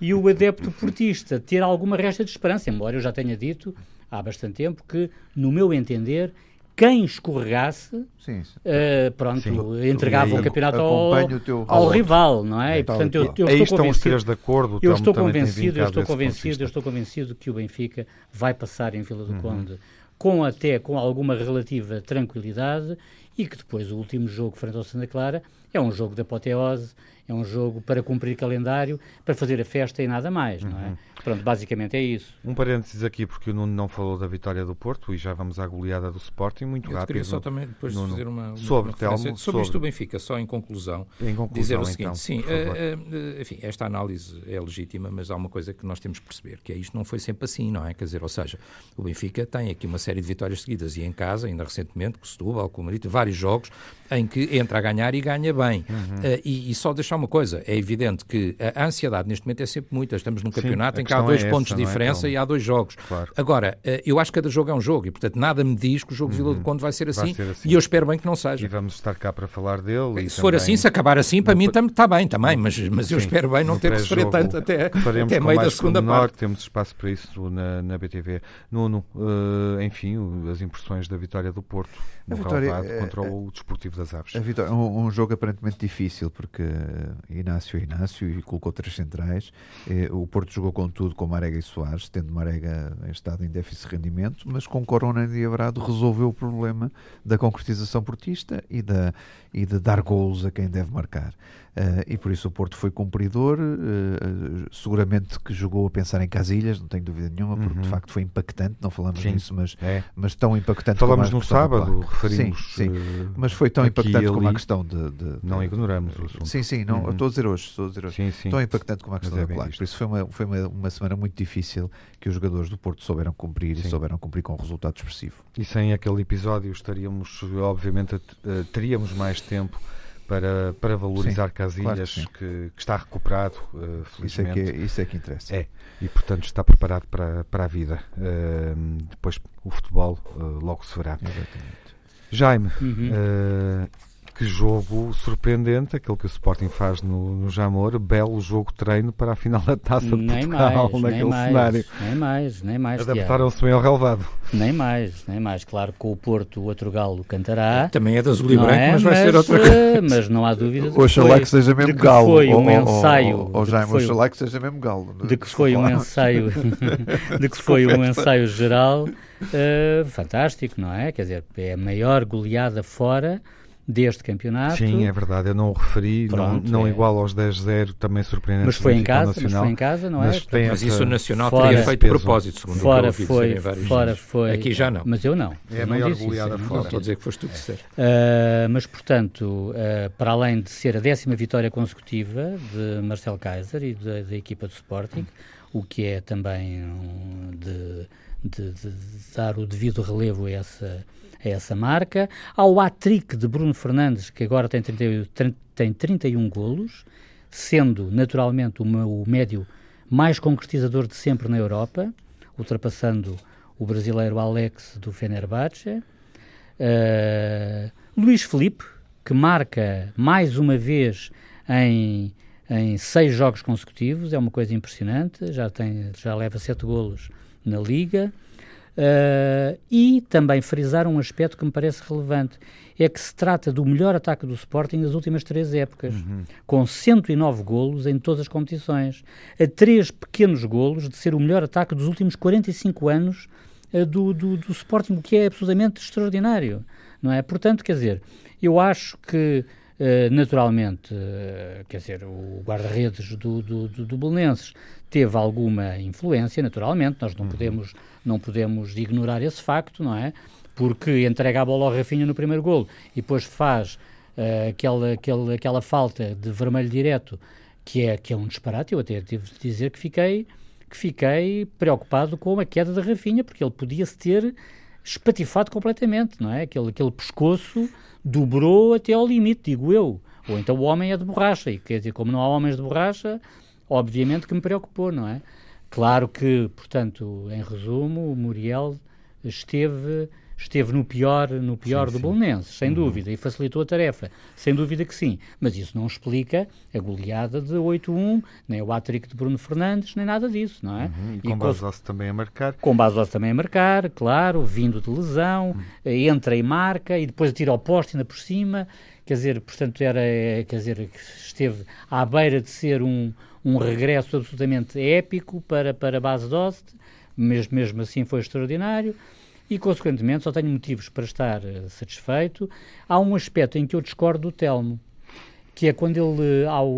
e o adepto portista ter alguma resta de esperança, embora eu já tenha dito há bastante tempo que, no meu entender, quem escorregasse, sim, sim. Uh, pronto, sim. entregava eu, eu, o campeonato ao, o teu... ao rival, não é? E, portanto, eu, eu, eu estou convencido, de acordo, eu estou convencido, eu estou convencido, eu estou convencido que o Benfica vai passar em Vila do Conde uhum. com até com alguma relativa tranquilidade e que depois o último jogo frente ao Santa Clara é um jogo de apoteose, é um jogo para cumprir calendário, para fazer a festa e nada mais, não é? Uhum. Pronto, basicamente é isso. Um parênteses aqui, porque o Nuno não falou da vitória do Porto e já vamos à goleada do Sporting, muito rápido. Eu queria só também depois Nuno, fazer uma, uma sobre, uma Telmo, sobre, sobre isto do Benfica, só em conclusão, em conclusão dizer o seguinte, então, sim, uh, uh, enfim, esta análise é legítima, mas há uma coisa que nós temos que perceber, que é isto não foi sempre assim, não é? Quer dizer, ou seja, o Benfica tem aqui uma série de vitórias seguidas e em casa, ainda recentemente, com o Setúbal, com o Marítimo, vai vários jogos em que entra a ganhar e ganha bem. Uhum. Uh, e, e só deixar uma coisa, é evidente que a ansiedade neste momento é sempre muita. Estamos num campeonato Sim, em que há dois é pontos essa, de diferença é e há dois jogos. Claro. Agora, uh, eu acho que cada jogo é um jogo e, portanto, nada me diz que o jogo uhum. Vila do Conde vai ser, vai assim, ser assim, e eu espero bem que não seja. E vamos estar cá para falar dele. E se também... for assim, se acabar assim, para no... mim está bem também, mas, mas eu Sim, espero bem não ter que sofrer tanto até, até meio da segunda parte. Temos espaço para isso na, na B T V. Nuno, uh, enfim, as impressões da vitória do Porto no Alvalade contra o Desportivo das Aves. A vitória, um, um jogo aparentemente difícil, porque uh, Inácio é Inácio e colocou três centrais. Uh, o Porto jogou com tudo, com Marega e Soares, tendo Marega em estado em déficit de rendimento, mas com Corona e Abrado resolveu o problema da concretização portista e, da, e de dar golos a quem deve marcar. Uh, e por isso o Porto foi cumpridor, uh, seguramente que jogou a pensar em Casillas, não tenho dúvida nenhuma, porque uhum. de facto foi impactante, não falamos sim. disso, mas, é. mas tão impactante falamos como a questão Falamos no sábado, referimos... Sim, sim, uh, mas foi tão aqui, impactante ali, como a questão de... de, de não ignoramos o assunto. Sim, sim, não, uhum. estou a dizer hoje, estou a dizer hoje sim, sim. tão impactante como a questão é da placa. Por isso foi, uma, foi uma, uma semana muito difícil que os jogadores do Porto souberam cumprir sim. e souberam cumprir com um resultado expressivo. E sem aquele episódio estaríamos, obviamente, teríamos mais tempo Para, para valorizar sim, Casillas, claro que, que, que está recuperado, uh, felizmente. Isso é, que, isso é que interessa. É, e portanto está preparado para, para a vida. Uh, depois o futebol uh, logo se verá. Exatamente. Jaime, uhum. uh, que jogo surpreendente, aquele que o Sporting faz no, no Jamor. Belo jogo treino para a final da Taça de nem Portugal, mais, naquele nem cenário. Mais, nem mais, nem mais. Adaptaram-se bem ao relevado. Nem mais, nem mais. Claro que o Porto, o outro galo, cantará. Também é de azul e branco, é, mas vai mas, ser outra coisa. Mas não há dúvida de Oxalá que seja mesmo galo. Foi um ensaio. Oxalá que seja mesmo galo. De que foi um ensaio, de que foi um ensaio geral uh, fantástico, não é? Quer dizer, é a maior goleada fora deste campeonato. Sim, é verdade, eu não o referi. Pronto, não não é. Igual aos dez a zero, também surpreendente. Mas foi em casa, nacional, mas foi em casa, não é? Mas, portanto, mas isso o Nacional fora, teria feito de propósito, segundo fora o que eu ouvi foi, fora dias. Foi. Aqui já não. Mas eu não. É eu a não maior goleada fora. Não estou a dizer que foste tu que disseste. Uh, mas, portanto, uh, para além de ser a décima vitória consecutiva de Marcel Kaiser e da, da equipa do Sporting, o que é também um, de, de, de dar o devido relevo a essa... essa marca, ao hat-trick de Bruno Fernandes, que agora tem, trinta, tem trinta e um golos, sendo naturalmente uma, o médio mais concretizador de sempre na Europa, ultrapassando o brasileiro Alex do Fenerbahçe. Uh, Luís Filipe, que marca mais uma vez em, em seis jogos consecutivos, é uma coisa impressionante, já, tem, já leva sete golos na Liga. Uh, e também frisar um aspecto que me parece relevante, é que se trata do melhor ataque do Sporting nas últimas três épocas, uhum. com cento e nove golos em todas as competições, a três pequenos golos de ser o melhor ataque dos últimos quarenta e cinco anos uh, do, do, do Sporting, o que é absolutamente extraordinário, não é? Portanto, quer dizer, eu acho que uh, naturalmente, uh, quer dizer, o guarda-redes do, do, do, do Belenenses teve alguma influência, naturalmente, nós não podemos, não podemos ignorar esse facto, não é? Porque entrega a bola ao Rafinha no primeiro golo e depois faz uh, aquela, aquela, aquela falta de vermelho direto, que é, que é um disparate. Eu até tive de dizer que fiquei, que fiquei preocupado com a queda de Rafinha, porque ele podia-se ter espatifado completamente, não é? Aquele, aquele pescoço dobrou até ao limite, digo eu. Ou então o homem é de borracha, e quer dizer, como não há homens de borracha... Obviamente que me preocupou, não é? Claro que, portanto, em resumo, o Muriel esteve, esteve no pior, no pior sim, do Belenenses, sem uhum. dúvida, e facilitou a tarefa, sem dúvida que sim. Mas isso não explica a goleada de oito a um, nem o hat-trick de Bruno Fernandes, nem nada disso, não é? Uhum. E com e Bastos com... também a marcar. Com Bastos também a marcar, claro, vindo de lesão, uhum. entra e marca, e depois atira ao poste ainda por cima. Quer dizer, portanto, era, quer dizer, esteve à beira de ser um... um regresso absolutamente épico para, para a base de Oste, mas mesmo assim foi extraordinário, e consequentemente só tenho motivos para estar uh, satisfeito. Há um aspecto em que eu discordo do Telmo, que é quando ele, ao,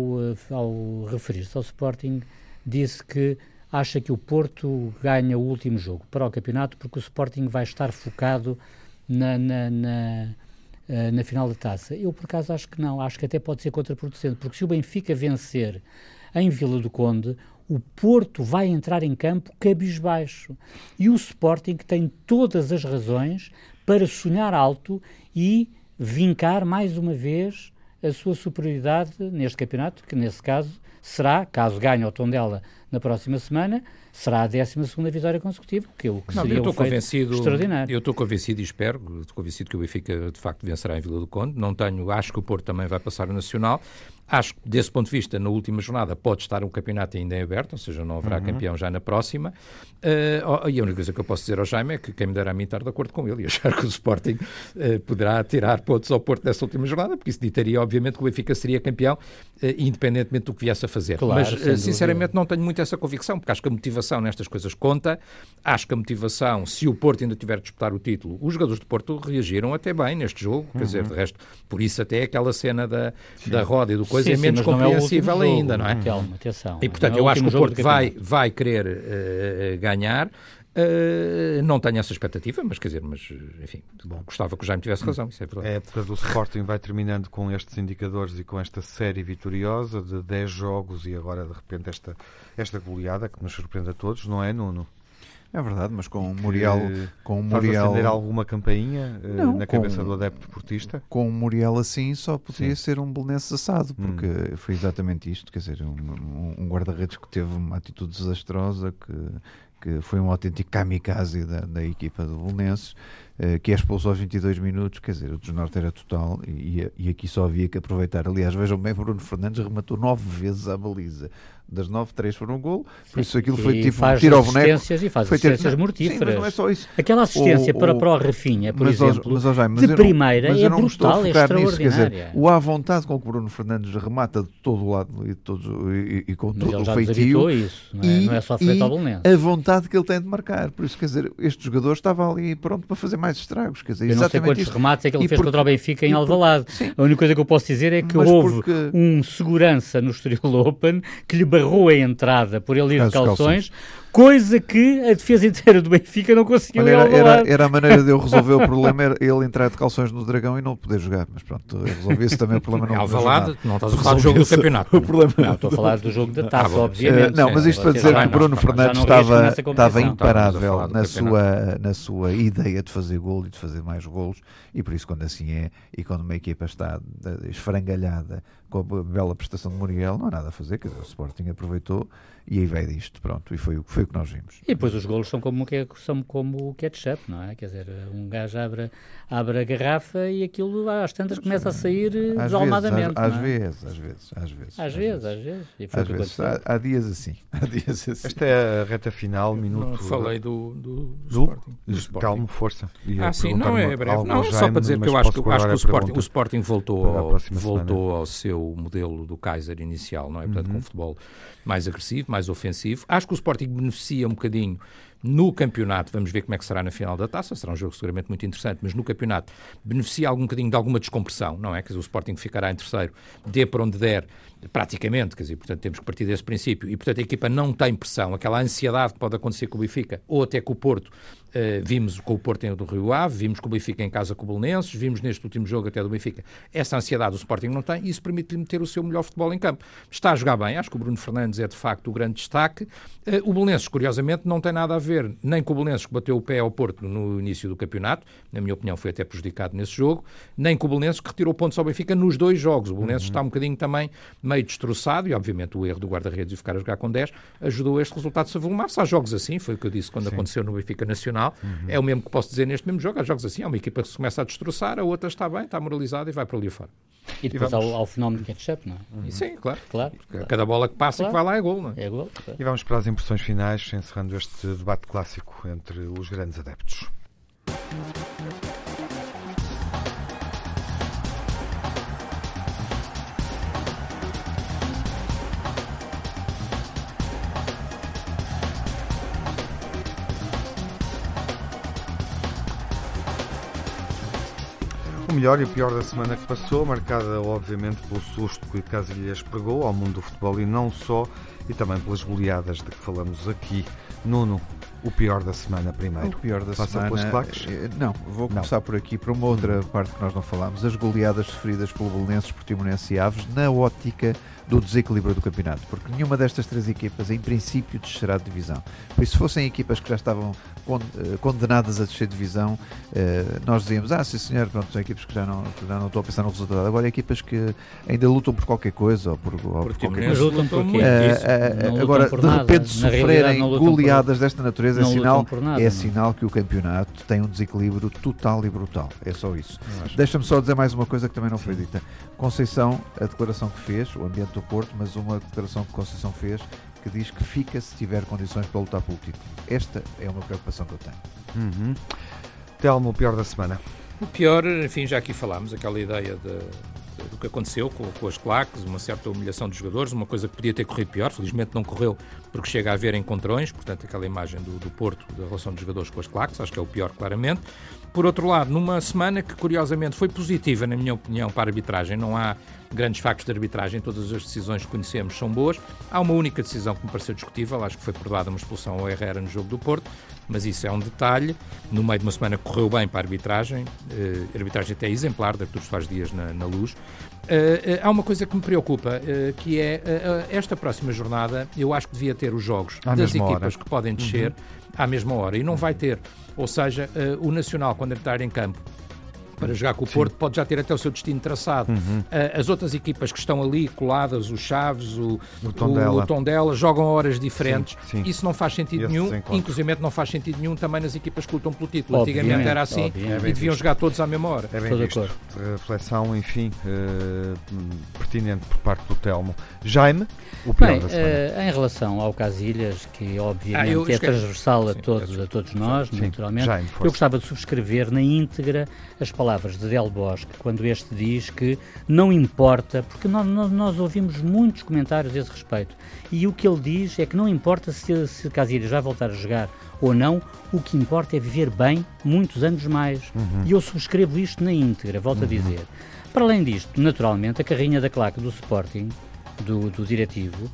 ao referir-se ao Sporting, disse que acha que o Porto ganha o último jogo para o campeonato porque o Sporting vai estar focado na... na, na na final da Taça. Eu, por acaso, acho que não. Acho que até pode ser contraproducente, porque se o Benfica vencer em Vila do Conde, o Porto vai entrar em campo cabisbaixo. E o Sporting tem todas as razões para sonhar alto e vincar mais uma vez a sua superioridade neste campeonato, que nesse caso será, caso ganhe o Tondela na próxima semana, será a décima segunda vitória consecutiva, que, o que não, seria um feito extraordinário. Eu estou convencido e espero, estou convencido que o Benfica de facto vencerá em Vila do Conde, não tenho, acho que o Porto também vai passar o Nacional, acho que desse ponto de vista, na última jornada pode estar um campeonato ainda em aberto, ou seja, não haverá uhum. campeão já na próxima, uh, e a única coisa que eu posso dizer ao Jaime é que quem me dera a mim estar de acordo com ele e achar que o Sporting uh, poderá tirar pontos ao Porto dessa última jornada, porque isso ditaria obviamente que o Benfica seria campeão, uh, independentemente do que viesse a fazer, claro, mas uh, sinceramente não tenho muito essa convicção, porque acho que a motivação nestas coisas conta, acho que a motivação, se o Porto ainda tiver de disputar o título, os jogadores do Porto reagiram até bem neste jogo, uhum. quer dizer, de resto, por isso até aquela cena da, da roda e do coisa sim, é menos compreensível não é ainda, jogo, não é? Telmo, atenção. E portanto, é eu acho que o Porto vai, vai querer uh, ganhar. Uh, não tenho essa expectativa, mas quer dizer, mas enfim, bom, gostava que o Jaime tivesse razão. Isso é verdade. A época do Sporting vai terminando com estes indicadores e com esta série vitoriosa de dez jogos e agora de repente esta, esta goleada que nos surpreende a todos, não é, Nuno? É verdade, mas com o Muriel... Com o Muriel... Faz acender alguma campainha não, uh, na com, cabeça do adepto deportista? Com o Muriel assim só podia Sim. ser um Belenenses assado, porque hum. foi exatamente isto, quer dizer, um, um guarda-redes que teve uma atitude desastrosa, que, que foi um autêntico kamikaze da, da equipa do Belenenses, uh, que é expulso aos vinte e dois minutos, quer dizer, o desnorte era total e, e aqui só havia que aproveitar. Aliás, vejam bem, Bruno Fernandes rematou nove vezes a baliza. Das nove, três foram um gol, por isso aquilo foi tipo um tiro ao boneco. E faz assistências mortíferas. Sim, mas não é só isso. Aquela assistência o, para, o, para o Rafinha, por mas, exemplo, mas, mas, mas de primeira não, é brutal, é extraordinária. Dizer, o à vontade com que o Bruno Fernandes remata de todo o lado e, todo, e, e com mas todo ele já o feitio. Isso, não, é? E, não é só frente ao Belenenses. A vontade que ele tem de marcar. Por isso, quer dizer, este jogador estava ali pronto para fazer mais estragos. Quer dizer, eu não sei quantos isto. remates é que ele e fez porque, contra o Benfica em Alvalade. A única coisa que eu posso dizer é que houve um segurança no Estoril Open que lhe barrou a entrada por ele ir de calções, calções, coisa que a defesa inteira do Benfica não conseguiu. Era, era, era a maneira de eu resolver o problema, era ele entrar de calções no Dragão e não poder jogar, mas pronto, resolvi isso também, o problema não é Alvalade, não estás a falar do jogo do campeonato. O problema não, estou a falar do jogo da taça, ah, obviamente. Uh, não, sim, mas isto para dizer não, que Bruno não, Fernandes estava, estava imparável na sua, na sua ideia de fazer gol e de fazer mais golos, e por isso quando assim é, e quando uma equipa está esfrangalhada com a bela prestação de Muriel, não há nada a fazer, quer dizer, o Sporting aproveitou e aí vai disto, pronto, e foi, foi o que nós vimos. E depois os golos são como, são como o ketchup, não é? Quer dizer, um gajo abre, abre a garrafa e aquilo às tantas começa a sair desalmadamente. Às, às, é? vezes, às vezes, às vezes. Às vezes, às vezes. E foi às vezes há, há dias assim, há dias assim. Esta é a reta final, eu minuto... Falei do, do, do Sporting. Do Sporting. Calmo, força. E ah, sim, não é breve. Não, Jaime, só para dizer que eu acho que, acho que o, Sporting, o Sporting voltou, ao, voltou ao seu modelo do Kaiser inicial, não é? Portanto, uhum. com o futebol mais agressivo, mais ofensivo. Acho que o Sporting beneficia um bocadinho no campeonato, vamos ver como é que será na final da taça, será um jogo seguramente muito interessante, mas no campeonato beneficia algum bocadinho de alguma descompressão, não é? Quer dizer, o Sporting ficará em terceiro, dê para onde der, praticamente, quer dizer, portanto temos que partir desse princípio, e portanto a equipa não tem pressão, aquela ansiedade que pode acontecer com o Benfica, ou até com o Porto, uh, vimos com o Porto do Rio Ave, vimos com o Benfica em casa com o Belenenses, vimos neste último jogo até do Benfica, essa ansiedade o Sporting não tem, e isso permite-lhe meter o seu melhor futebol em campo. Está a jogar bem, acho que o Bruno Fernandes é de facto o grande destaque, uh, o Belenenses, curiosamente, não tem nada a ver ver nem com o Belenenses que bateu o pé ao Porto no início do campeonato, na minha opinião foi até prejudicado nesse jogo, nem com o Belenenses que retirou pontos ao Benfica nos dois jogos. O Belenenses uhum. está um bocadinho também meio destroçado e obviamente o erro do guarda-redes e ficar a jogar com dez ajudou este resultado a se avolumar-se. Há jogos assim, foi o que eu disse quando Sim. aconteceu no Benfica Nacional, uhum. é o mesmo que posso dizer neste mesmo jogo, há jogos assim, há uma equipa que se começa a destroçar, a outra está bem, está moralizada e vai para ali fora. E depois e vamos... ao, ao fenómeno de ketchup, não é? Uhum. Sim, claro. claro, claro. Cada bola que passa claro. que vai lá é gol, não é? É gol. Claro. E vamos para as impressões finais, encerrando este debate clássico entre os grandes adeptos. O melhor e o pior da semana que passou, marcada obviamente pelo susto que Casillas pregou ao mundo do futebol e não só, e também pelas goleadas de que falamos aqui. Nuno, o pior da semana primeiro. O pior da Passa semana... pelas claques? Não, vou começar não. por aqui, por uma outra parte que nós não falámos. As goleadas sofridas pelo Belenenses, Portimonense e Aves na ótica do desequilíbrio do campeonato. Porque nenhuma destas três equipas, em princípio, descerá de divisão. Por isso, se fossem equipas que já estavam condenadas a descer de divisão, nós dizíamos, ah, sim senhor, pronto, são equipas que já não, já não estou a pensar no resultado. Agora, equipas que ainda lutam por qualquer coisa, ou por, ou por qualquer coisa. Lutam por quê? Ah, ah, agora, por de repente, sofrerem goleadas desta natureza, é sinal, nada, é sinal que o campeonato tem um desequilíbrio total e brutal. É só isso. Deixa-me só dizer mais uma coisa que também não foi dita. Conceição, a declaração que fez, o ambiente do Porto, mas uma declaração que Conceição fez que diz que fica se tiver condições para lutar pelo título. Esta é uma preocupação que eu tenho. Uhum. Telmo, o pior da semana? O pior, enfim, já aqui falámos, aquela ideia de... do que aconteceu com, com as claques, uma certa humilhação dos jogadores, uma coisa que podia ter corrido pior, felizmente não correu, porque chega a haver encontrões, portanto aquela imagem do, do Porto, da relação dos jogadores com as claques, acho que é o pior claramente. Por outro lado, numa semana que curiosamente foi positiva, na minha opinião, para a arbitragem, não há grandes factos de arbitragem, todas as decisões que conhecemos são boas, há uma única decisão que me pareceu discutível, acho que foi perdoada uma expulsão ao Herrera no jogo do Porto, mas isso é um detalhe, no meio de uma semana que correu bem para a arbitragem, a arbitragem até exemplar, de Artur Soares Dias na, na Luz. Uh, uh, há uma coisa que me preocupa, uh, que é uh, esta próxima jornada, eu acho que devia ter os jogos à das equipas hora. que podem descer uhum. à mesma hora, e não vai ter. Ou seja, uh, o Nacional, quando entrar em campo, para jogar com o Porto, Sim. pode já ter até o seu destino traçado. Uhum. As outras equipas que estão ali coladas, o Chaves, o, o, Tondela. o Tondela, jogam a horas diferentes. Sim, sim. Isso não faz sentido Esse nenhum, inclusive não faz sentido nenhum também nas equipas que lutam pelo título. Obviamente. Antigamente era assim Obviamente. e deviam jogar todos à mesma hora. É bem visto. Reflexão, enfim, uh, pertinente por parte do Telmo. Jaime, o pior bem, da semana. Uh, em relação ao Casillas, que obviamente ah, eu, é transversal a todos, sim, a todos nós, sim. naturalmente, Jaime, eu gostava de subscrever na íntegra as palavras Palavras de Del Bosque, quando este diz que não importa, porque nós, nós, nós ouvimos muitos comentários a esse respeito, e o que ele diz é que não importa se, se Casillas vai voltar a jogar ou não, o que importa é viver bem muitos anos mais. Uhum. E eu subscrevo isto na íntegra, volto uhum. a dizer. Para além disto, naturalmente, a carrinha da claque do Sporting, do, do diretivo,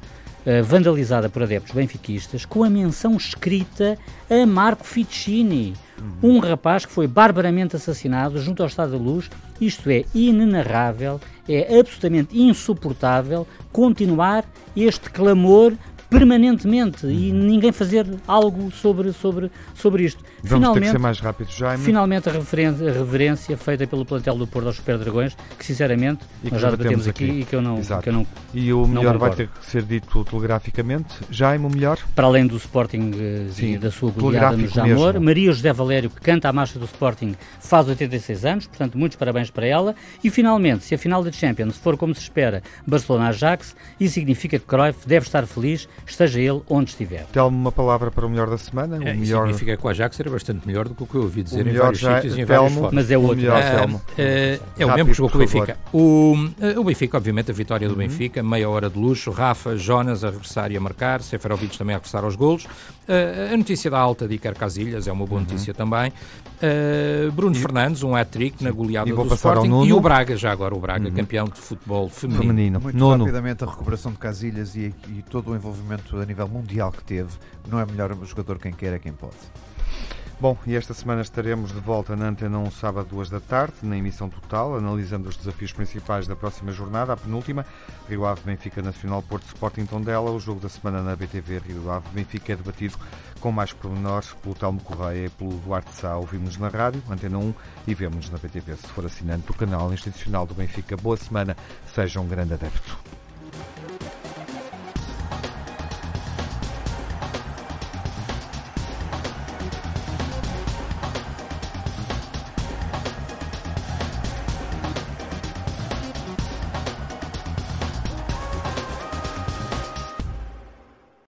Uh, vandalizada por adeptos benfiquistas, com a menção escrita a Marco Ficini, uhum. um rapaz que foi barbaramente assassinado junto ao Estádio da Luz. Isto é inenarrável, é absolutamente insuportável continuar este clamor permanentemente uhum. e ninguém fazer algo sobre, sobre, sobre isto. Vamos finalmente, ter que ser mais rápido, Jaime. Finalmente a reverência, a reverência feita pelo plantel do Porto aos Super Dragões, que sinceramente que nós já debatemos aqui, aqui e que eu não, que eu não E o melhor vai ter que ser dito telegraficamente. Jaime, o melhor? Para além do Sporting Sim, e da sua goleada no Jamor, mesmo. Maria José Valério, que canta a marcha do Sporting, faz oitenta e seis anos, portanto muitos parabéns para ela. E finalmente, se a final da Champions for como se espera, Barcelona-Ajax, isso significa que Cruyff deve estar feliz, esteja ele onde estiver. Telmo, uma palavra para o melhor da semana. O é, melhor... Significa que o Ajax era bastante melhor do que o que eu ouvi dizer em vários já... sítios e em vários fóruns. Mas é o outro. O melhor, ah, é, é o mesmo que jogou com o Benfica. O, o Benfica, obviamente, a vitória do uhum. Benfica, meia hora de luxo, Rafa, Jonas a regressar e a marcar, Seferovic também a regressar aos golos. Uh, a notícia da alta de Iker Casillas é uma boa notícia uhum. também. Uh, Bruno e... Fernandes, um hat-trick na goleada do Sporting. E o Braga, já agora o Braga, uhum. campeão de futebol feminino. feminino. Muito Nono. rapidamente a recuperação de Casillas e, e todo o envolvimento a nível mundial que teve, não é melhor o jogador quem quer, é quem pode. Bom, e esta semana estaremos de volta na Antena um, sábado, duas da tarde, na emissão total, analisando os desafios principais da próxima jornada, a penúltima, Rio Ave, Benfica, Nacional, Porto, Sporting, Tondela. O jogo da semana na B T V, Rio Ave, Benfica, é debatido com mais pormenores pelo Telmo Correia e pelo Duarte Sá. Ouvimos-nos na rádio, Antena um, e vemos-nos na B T V, se for assinante do canal institucional do Benfica. Boa semana, seja um grande adepto.